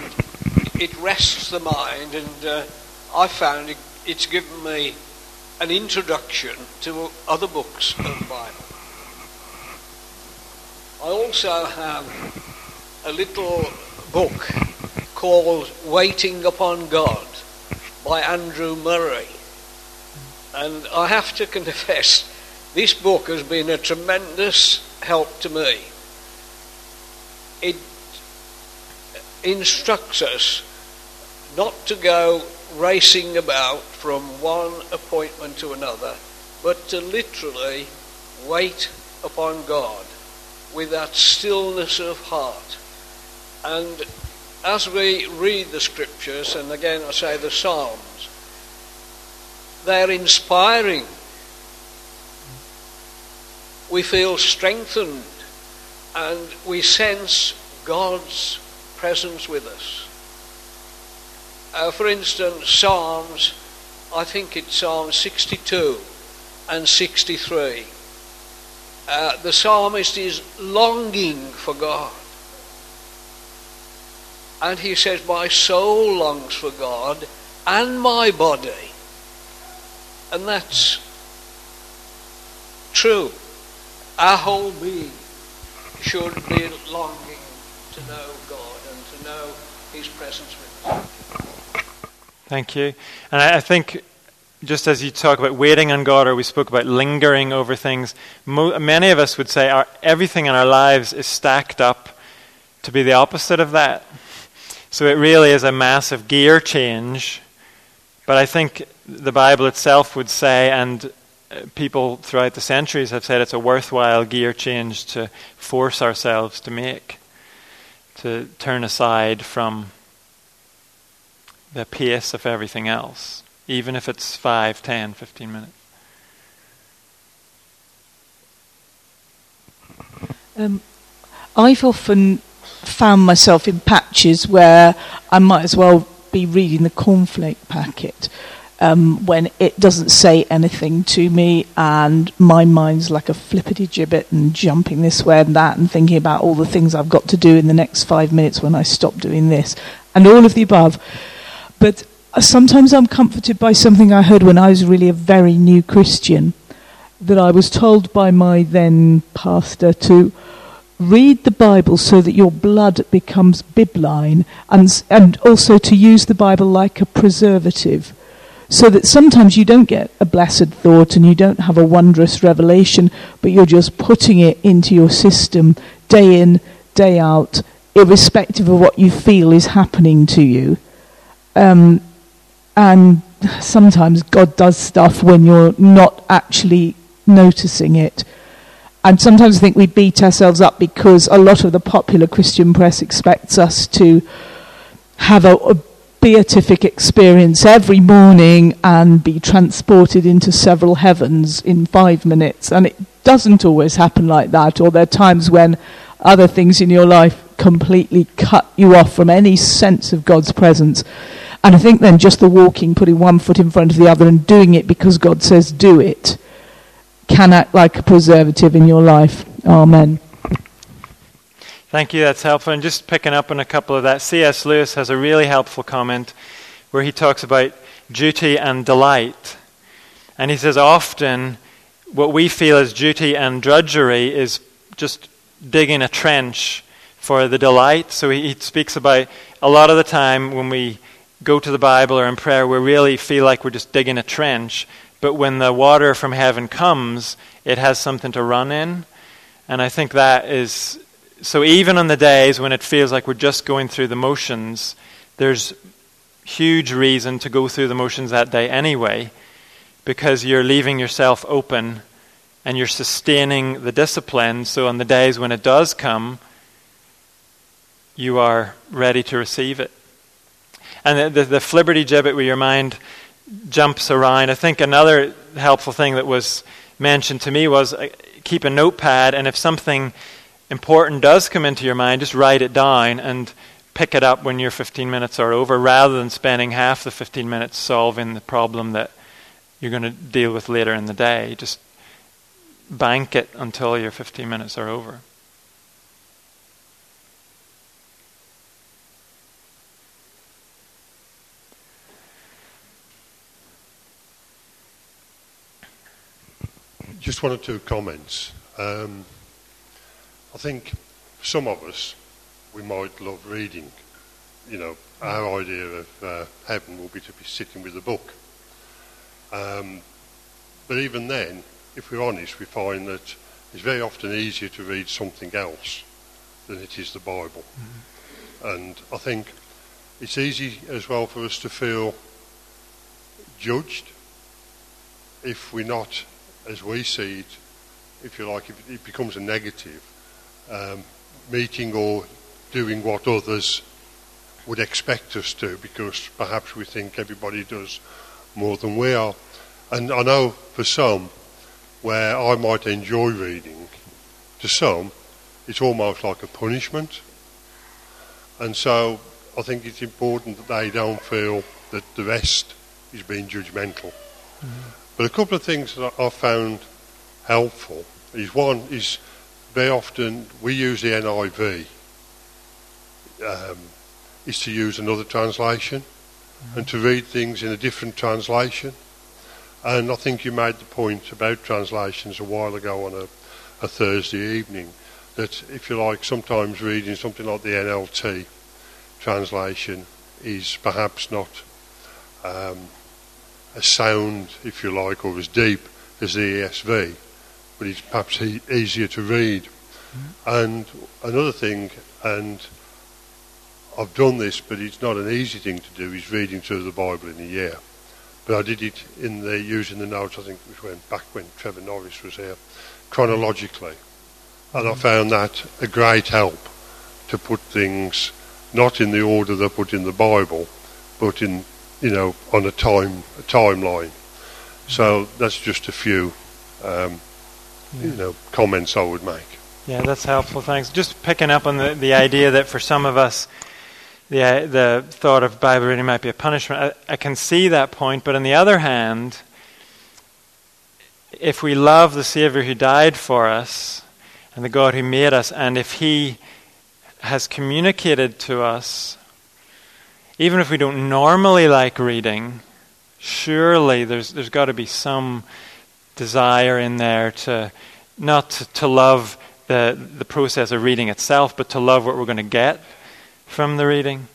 it rests the mind, and uh, I found it, it's given me an introduction to other books of the Bible. I also have a little book called Waiting Upon God by Andrew Murray, and I have to confess, this book has been a tremendous help to me. It instructs us not to go racing about from one appointment to another, but to literally wait upon God with that stillness of heart. And as we read the scriptures, and again I say the Psalms, they're inspiring. We feel strengthened, and we sense God's presence with us. Uh, for instance, Psalms, I think it's Psalm sixty-two and sixty-three. uh, the psalmist is longing for God. And he says, my soul longs for God and my body. And that's true. Our whole being should be longing to know God and to know his presence with us. Thank you. And I think, just as you talk about waiting on God, or we spoke about lingering over things, mo- many of us would say our, everything in our lives is stacked up to be the opposite of that. So it really is a massive gear change. But I think the Bible itself would say, and people throughout the centuries have said, it's a worthwhile gear change to force ourselves to make, to turn aside from the pace of everything else, even if it's five, ten, fifteen minutes. Um, I've often found myself in patches where I might as well be reading the cornflake packet um, when it doesn't say anything to me, and my mind's like a flippity gibbet and jumping this way and that and thinking about all the things I've got to do in the next five minutes when I stop doing this and all of the above. But sometimes I'm comforted by something I heard when I was really a very new Christian, that I was told by my then pastor to read the Bible so that your blood becomes bibline, and and also to use the Bible like a preservative, so that sometimes you don't get a blessed thought and you don't have a wondrous revelation, but you're just putting it into your system day in, day out, irrespective of what you feel is happening to you. Um, and sometimes God does stuff when you're not actually noticing it. And sometimes I think we beat ourselves up because a lot of the popular Christian press expects us to have a, a beatific experience every morning and be transported into several heavens in five minutes. And it doesn't always happen like that, or there are times when other things in your life completely cut you off from any sense of God's presence. And I think then just the walking, putting one foot in front of the other and doing it because God says do it, can act like a preservative in your life. Amen. Thank you, that's helpful. And just picking up on a couple of that, C S Lewis has a really helpful comment where he talks about duty and delight. And he says often what we feel as duty and drudgery is just digging a trench for the delight. So he, he speaks about a lot of the time when we go to the Bible or in prayer, we really feel like we're just digging a trench. But when the water from heaven comes, it has something to run in. And I think that is, so even on the days when it feels like we're just going through the motions, there's huge reason to go through the motions that day anyway, because you're leaving yourself open and you're sustaining the discipline. So on the days when it does come, you are ready to receive it. And the, the, the flibberty gibbet with your mind jumps around. I think another helpful thing that was mentioned to me was uh, keep a notepad, and if something important does come into your mind, just write it down and pick it up when your fifteen minutes are over, rather than spending half the fifteen minutes solving the problem that you're going to deal with later in the day. Just bank it until your fifteen minutes are over. Just one or two comments. Um, I think some of us, we might love reading. You know, our idea of uh, heaven will be to be sitting with a book. Um, but even then, if we're honest, we find that it's very often easier to read something else than it is the Bible. Mm-hmm. And I think it's easy as well for us to feel judged if we're not, as we see it, if you like, if it becomes a negative, um, meeting or doing what others would expect us to, because perhaps we think everybody does more than we are. And I know for some, where I might enjoy reading, to some, it's almost like a punishment. And so I think it's important that they don't feel that the rest is being judgmental. Mm-hmm. But a couple of things that I found helpful is one is very often we use the N I V um, is to use another translation mm-hmm. and to read things in a different translation. And I think you made the point about translations a while ago on a, a Thursday evening, that if you like, sometimes reading something like the N L T translation is perhaps not um, as sound, if you like, or as deep as the E S V, but it's perhaps e- easier to read. Mm. And another thing, and I've done this, but it's not an easy thing to do, is reading through the Bible in a year. But I did it in the using the notes, I think, which went back when Trevor Norris was here, chronologically. And I found that a great help to put things not in the order they're put in the Bible, but in, you know, on a time a timeline. So that's just a few, um, yeah. you know, comments I would make. Yeah, that's helpful. Thanks. Just picking up on the, the idea that for some of us, the the thought of Bible reading might be a punishment. I, I can see that point, but on the other hand, if we love the Savior who died for us and the God who made us, and if He has communicated to us, even if we don't normally like reading, surely there's there's got to be some desire in there to not to, to love the the process of reading itself, but to love what we're going to get from the reading.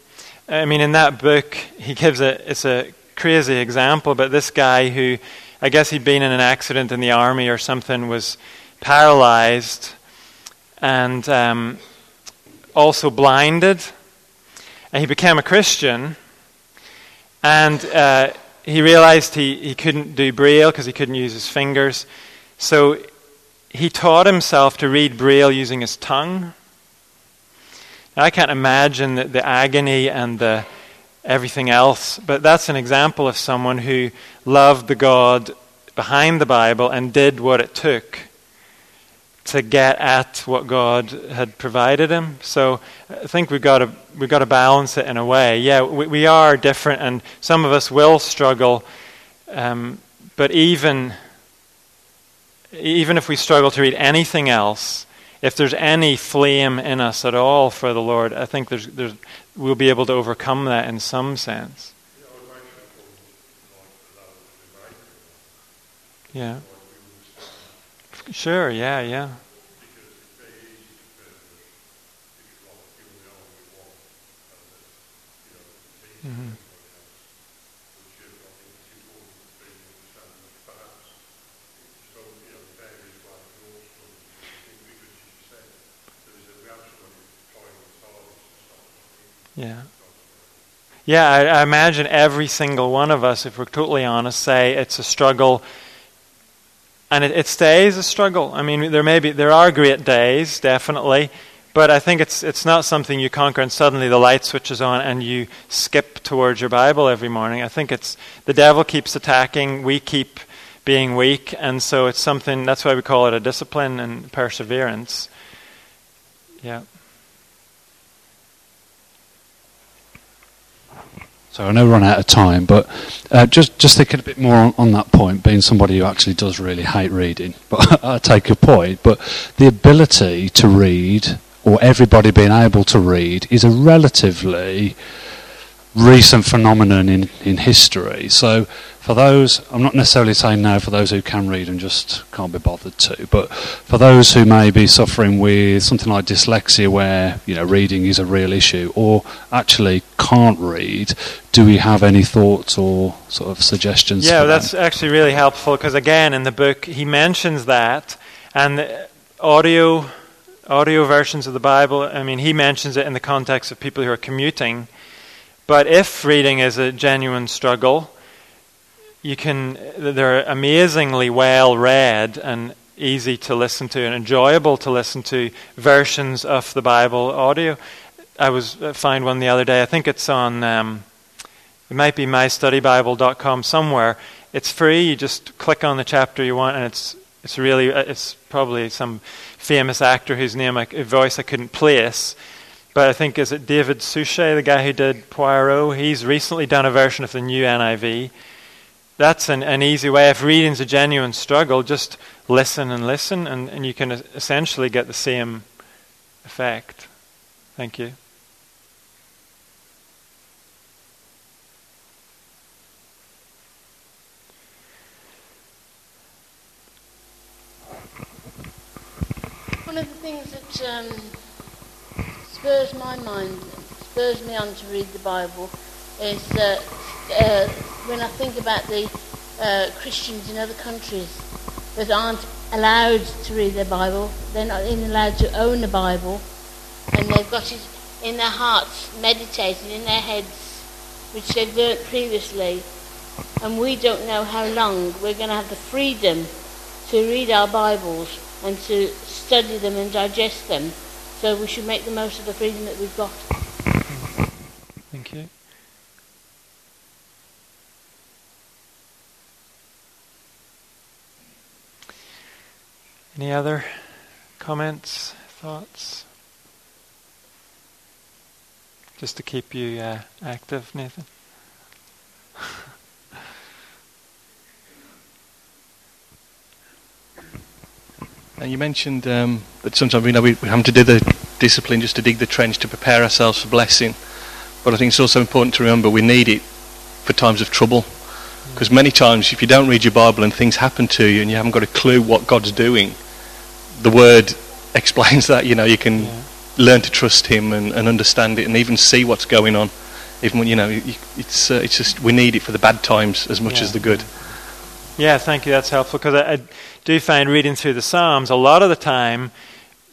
I mean, in that book, he gives a it's a crazy example, but this guy who, I guess he'd been in an accident in the army or something, was paralyzed and um, also blinded, and he became a Christian, and uh, he realized he, he couldn't do Braille because he couldn't use his fingers, so he taught himself to read Braille using his tongue. Now, I can't imagine the, the agony and the everything else, but that's an example of someone who loved the God behind the Bible and did what it took to get at what God had provided him. So I think we've got to we've got to balance it in a way. Yeah, we, we are different, and some of us will struggle. Um, but even even if we struggle to read anything else, if there's any flame in us at all for the Lord, I think there's there's we'll be able to overcome that in some sense. Yeah. Sure, yeah, yeah. Mm-hmm. Yeah. Yeah, I, I imagine every single one of us, if we're totally honest, say it's a struggle. And it, it stays a struggle. I mean, there may be, there are great days, definitely, but I think it's it's not something you conquer and suddenly the light switches on and you skip towards your Bible every morning. I think it's the devil keeps attacking, we keep being weak, and so it's something. That's why we call it a discipline and perseverance. Yeah. So I know we're run out of time, but uh, just just thinking a bit more on, on that point, being somebody who actually does really hate reading, but I take your point, but the ability to read, or everybody being able to read, is a relatively recent phenomenon in, in history. So for those, I'm not necessarily saying now for those who can read and just can't be bothered to, but for those who may be suffering with something like dyslexia where, you know, reading is a real issue, or actually can't read, do we have any thoughts or sort of suggestions? Yeah, that's that? actually really helpful, because again in the book he mentions that, and the audio audio versions of the Bible, I mean he mentions it in the context of people who are commuting. But if reading is a genuine struggle, you can, they're amazingly well read and easy to listen to and enjoyable to listen to versions of the Bible audio. I was I found one the other day. I think it's on, um, it might be my study bible dot com somewhere. It's free. You just click on the chapter you want, and it's it's really, it's probably some famous actor whose name, I, voice I couldn't place. But I think, is it David Suchet, the guy who did Poirot? He's recently done a version of the new N I V, that's an, an easy way. If reading's a genuine struggle, just listen and listen, and, and you can essentially get the same effect. Thank you. One of the things that um, spurs my mind, spurs me on to read the Bible, is that uh, uh, when I think about the uh, Christians in other countries that aren't allowed to read their Bible, they're not even allowed to own a Bible, and they've got it in their hearts, meditating in their heads, which they've learnt previously, and we don't know how long we're going to have the freedom to read our Bibles and to study them and digest them. So we should make the most of the freedom that we've got. Thank you. Any other comments, thoughts? Just to keep you uh, active, Nathan. And you mentioned um, that sometimes we know we, we have to do the discipline just to dig the trench to prepare ourselves for blessing. But I think it's also important to remember we need it for times of trouble. Because mm. many times if you don't read your Bible and things happen to you and you haven't got a clue what God's doing, the Word explains that. You know, you can yeah. learn to trust Him and, and understand it and even see what's going on. Even when, you know, it's, uh, it's just we need it for the bad times as much yeah. as the good. Yeah, thank you. That's helpful, because I, I do find reading through the Psalms, a lot of the time,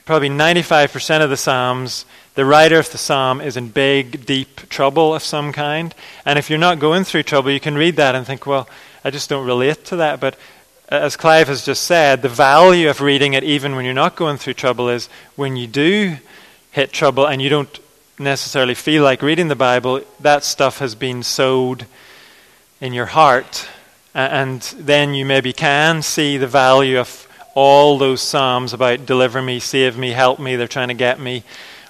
probably ninety-five percent of the Psalms, the writer of the Psalm is in big, deep trouble of some kind. And if you're not going through trouble, you can read that and think, well, I just don't relate to that. But as Clive has just said, the value of reading it even when you're not going through trouble is when you do hit trouble and you don't necessarily feel like reading the Bible, that stuff has been sowed in your heart. And then you maybe can see the value of all those psalms about deliver me, save me, help me, they're trying to get me,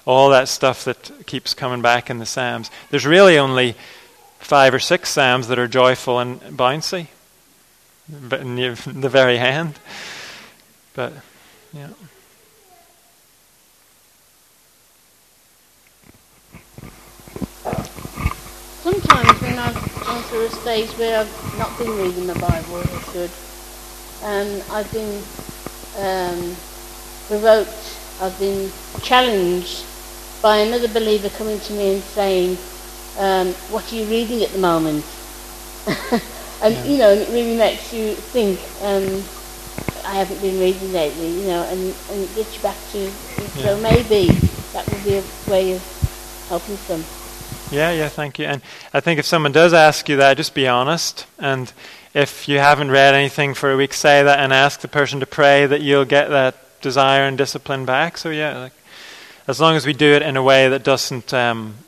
all that stuff that keeps coming back in the Psalms. There's really only five or six psalms that are joyful and bouncy, but near the very end. But, yeah. Sometimes when I've gone through a stage where I've not been reading the Bible as I should, and I've been um, provoked, I've been challenged by another believer coming to me and saying, um, what are you reading at the moment? and, yeah. you know, and it really makes you think, um, I haven't been reading lately, you know, and, and it gets you back to, yeah. so maybe that would be a way of helping some. Yeah, yeah, thank you. And I think if someone does ask you that, just be honest. And if you haven't read anything for a week, say that and ask the person to pray that you'll get that desire and discipline back. So yeah, like, as long as we do it in a way that doesn't um,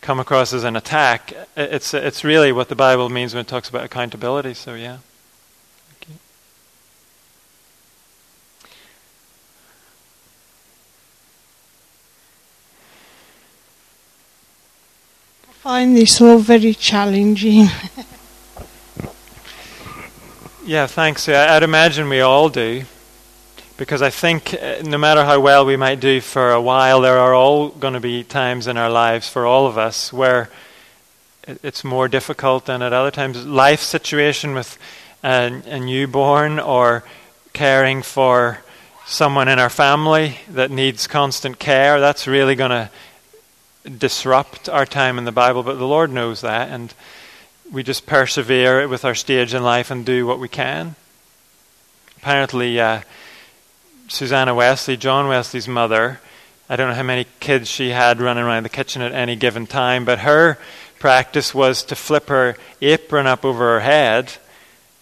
come across as an attack, it's it's really what the Bible means when it talks about accountability. So yeah. Thank you. I find this all very challenging. Yeah, thanks. I'd imagine we all do, because I think no matter how well we might do for a while, there are all going to be times in our lives for all of us where it's more difficult than at other times. Life situation with a, a newborn or caring for someone in our family that needs constant care, that's really going to disrupt our time in the Bible, but the Lord knows that, and we just persevere with our stage in life and do what we can. Apparently, uh, Susanna Wesley, John Wesley's mother, I don't know how many kids she had running around the kitchen at any given time, but her practice was to flip her apron up over her head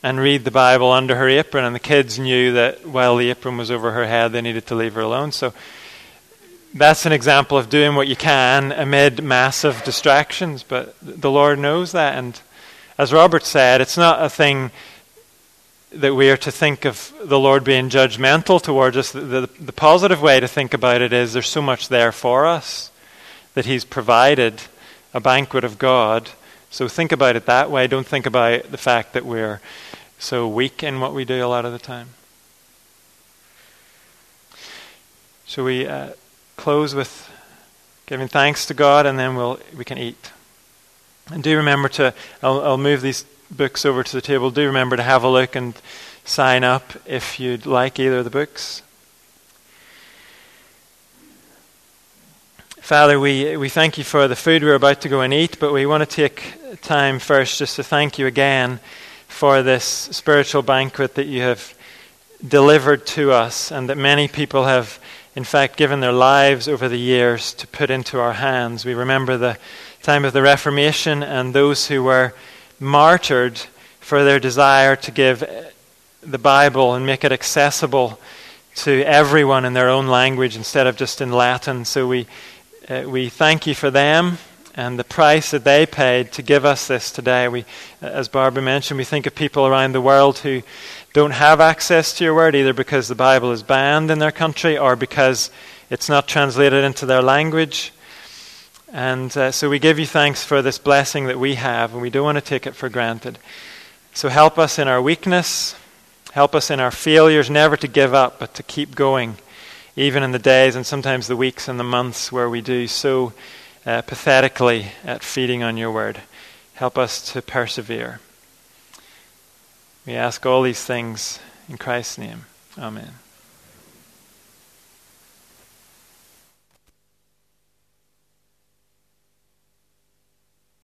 and read the Bible under her apron, and the kids knew that while the apron was over her head, they needed to leave her alone. So that's an example of doing what you can amid massive distractions, but the Lord knows that, and as Robert said, it's not a thing that we are to think of the Lord being judgmental towards us. The, the, the positive way to think about it is there's so much there for us that He's provided a banquet of God So think about it that way. Don't think about the fact that we're so weak in what we do a lot of the time. So we uh, close with giving thanks to God, and then we'll we can eat. And do remember to, I'll, I'll move these books over to the table. Do remember to have a look and sign up if you'd like either of the books. Father, we, we thank you for the food we're about to go and eat, but we want to take time first just to thank you again for this spiritual banquet that you have delivered to us, and that many people have in fact given their lives over the years to put into our hands. We remember the time of the Reformation and those who were martyred for their desire to give the Bible and make it accessible to everyone in their own language instead of just in Latin. So we Uh, we thank you for them and the price that they paid to give us this today. We, as Barbara mentioned, we think of people around the world who don't have access to your word, either because the Bible is banned in their country or because it's not translated into their language. And uh, so we give you thanks for this blessing that we have, and we don't want to take it for granted. So help us in our weakness, help us in our failures, never to give up, but to keep going, even in the days and sometimes the weeks and the months where we do so uh, pathetically at feeding on your word. Help us to persevere. We ask all these things in Christ's name. Amen.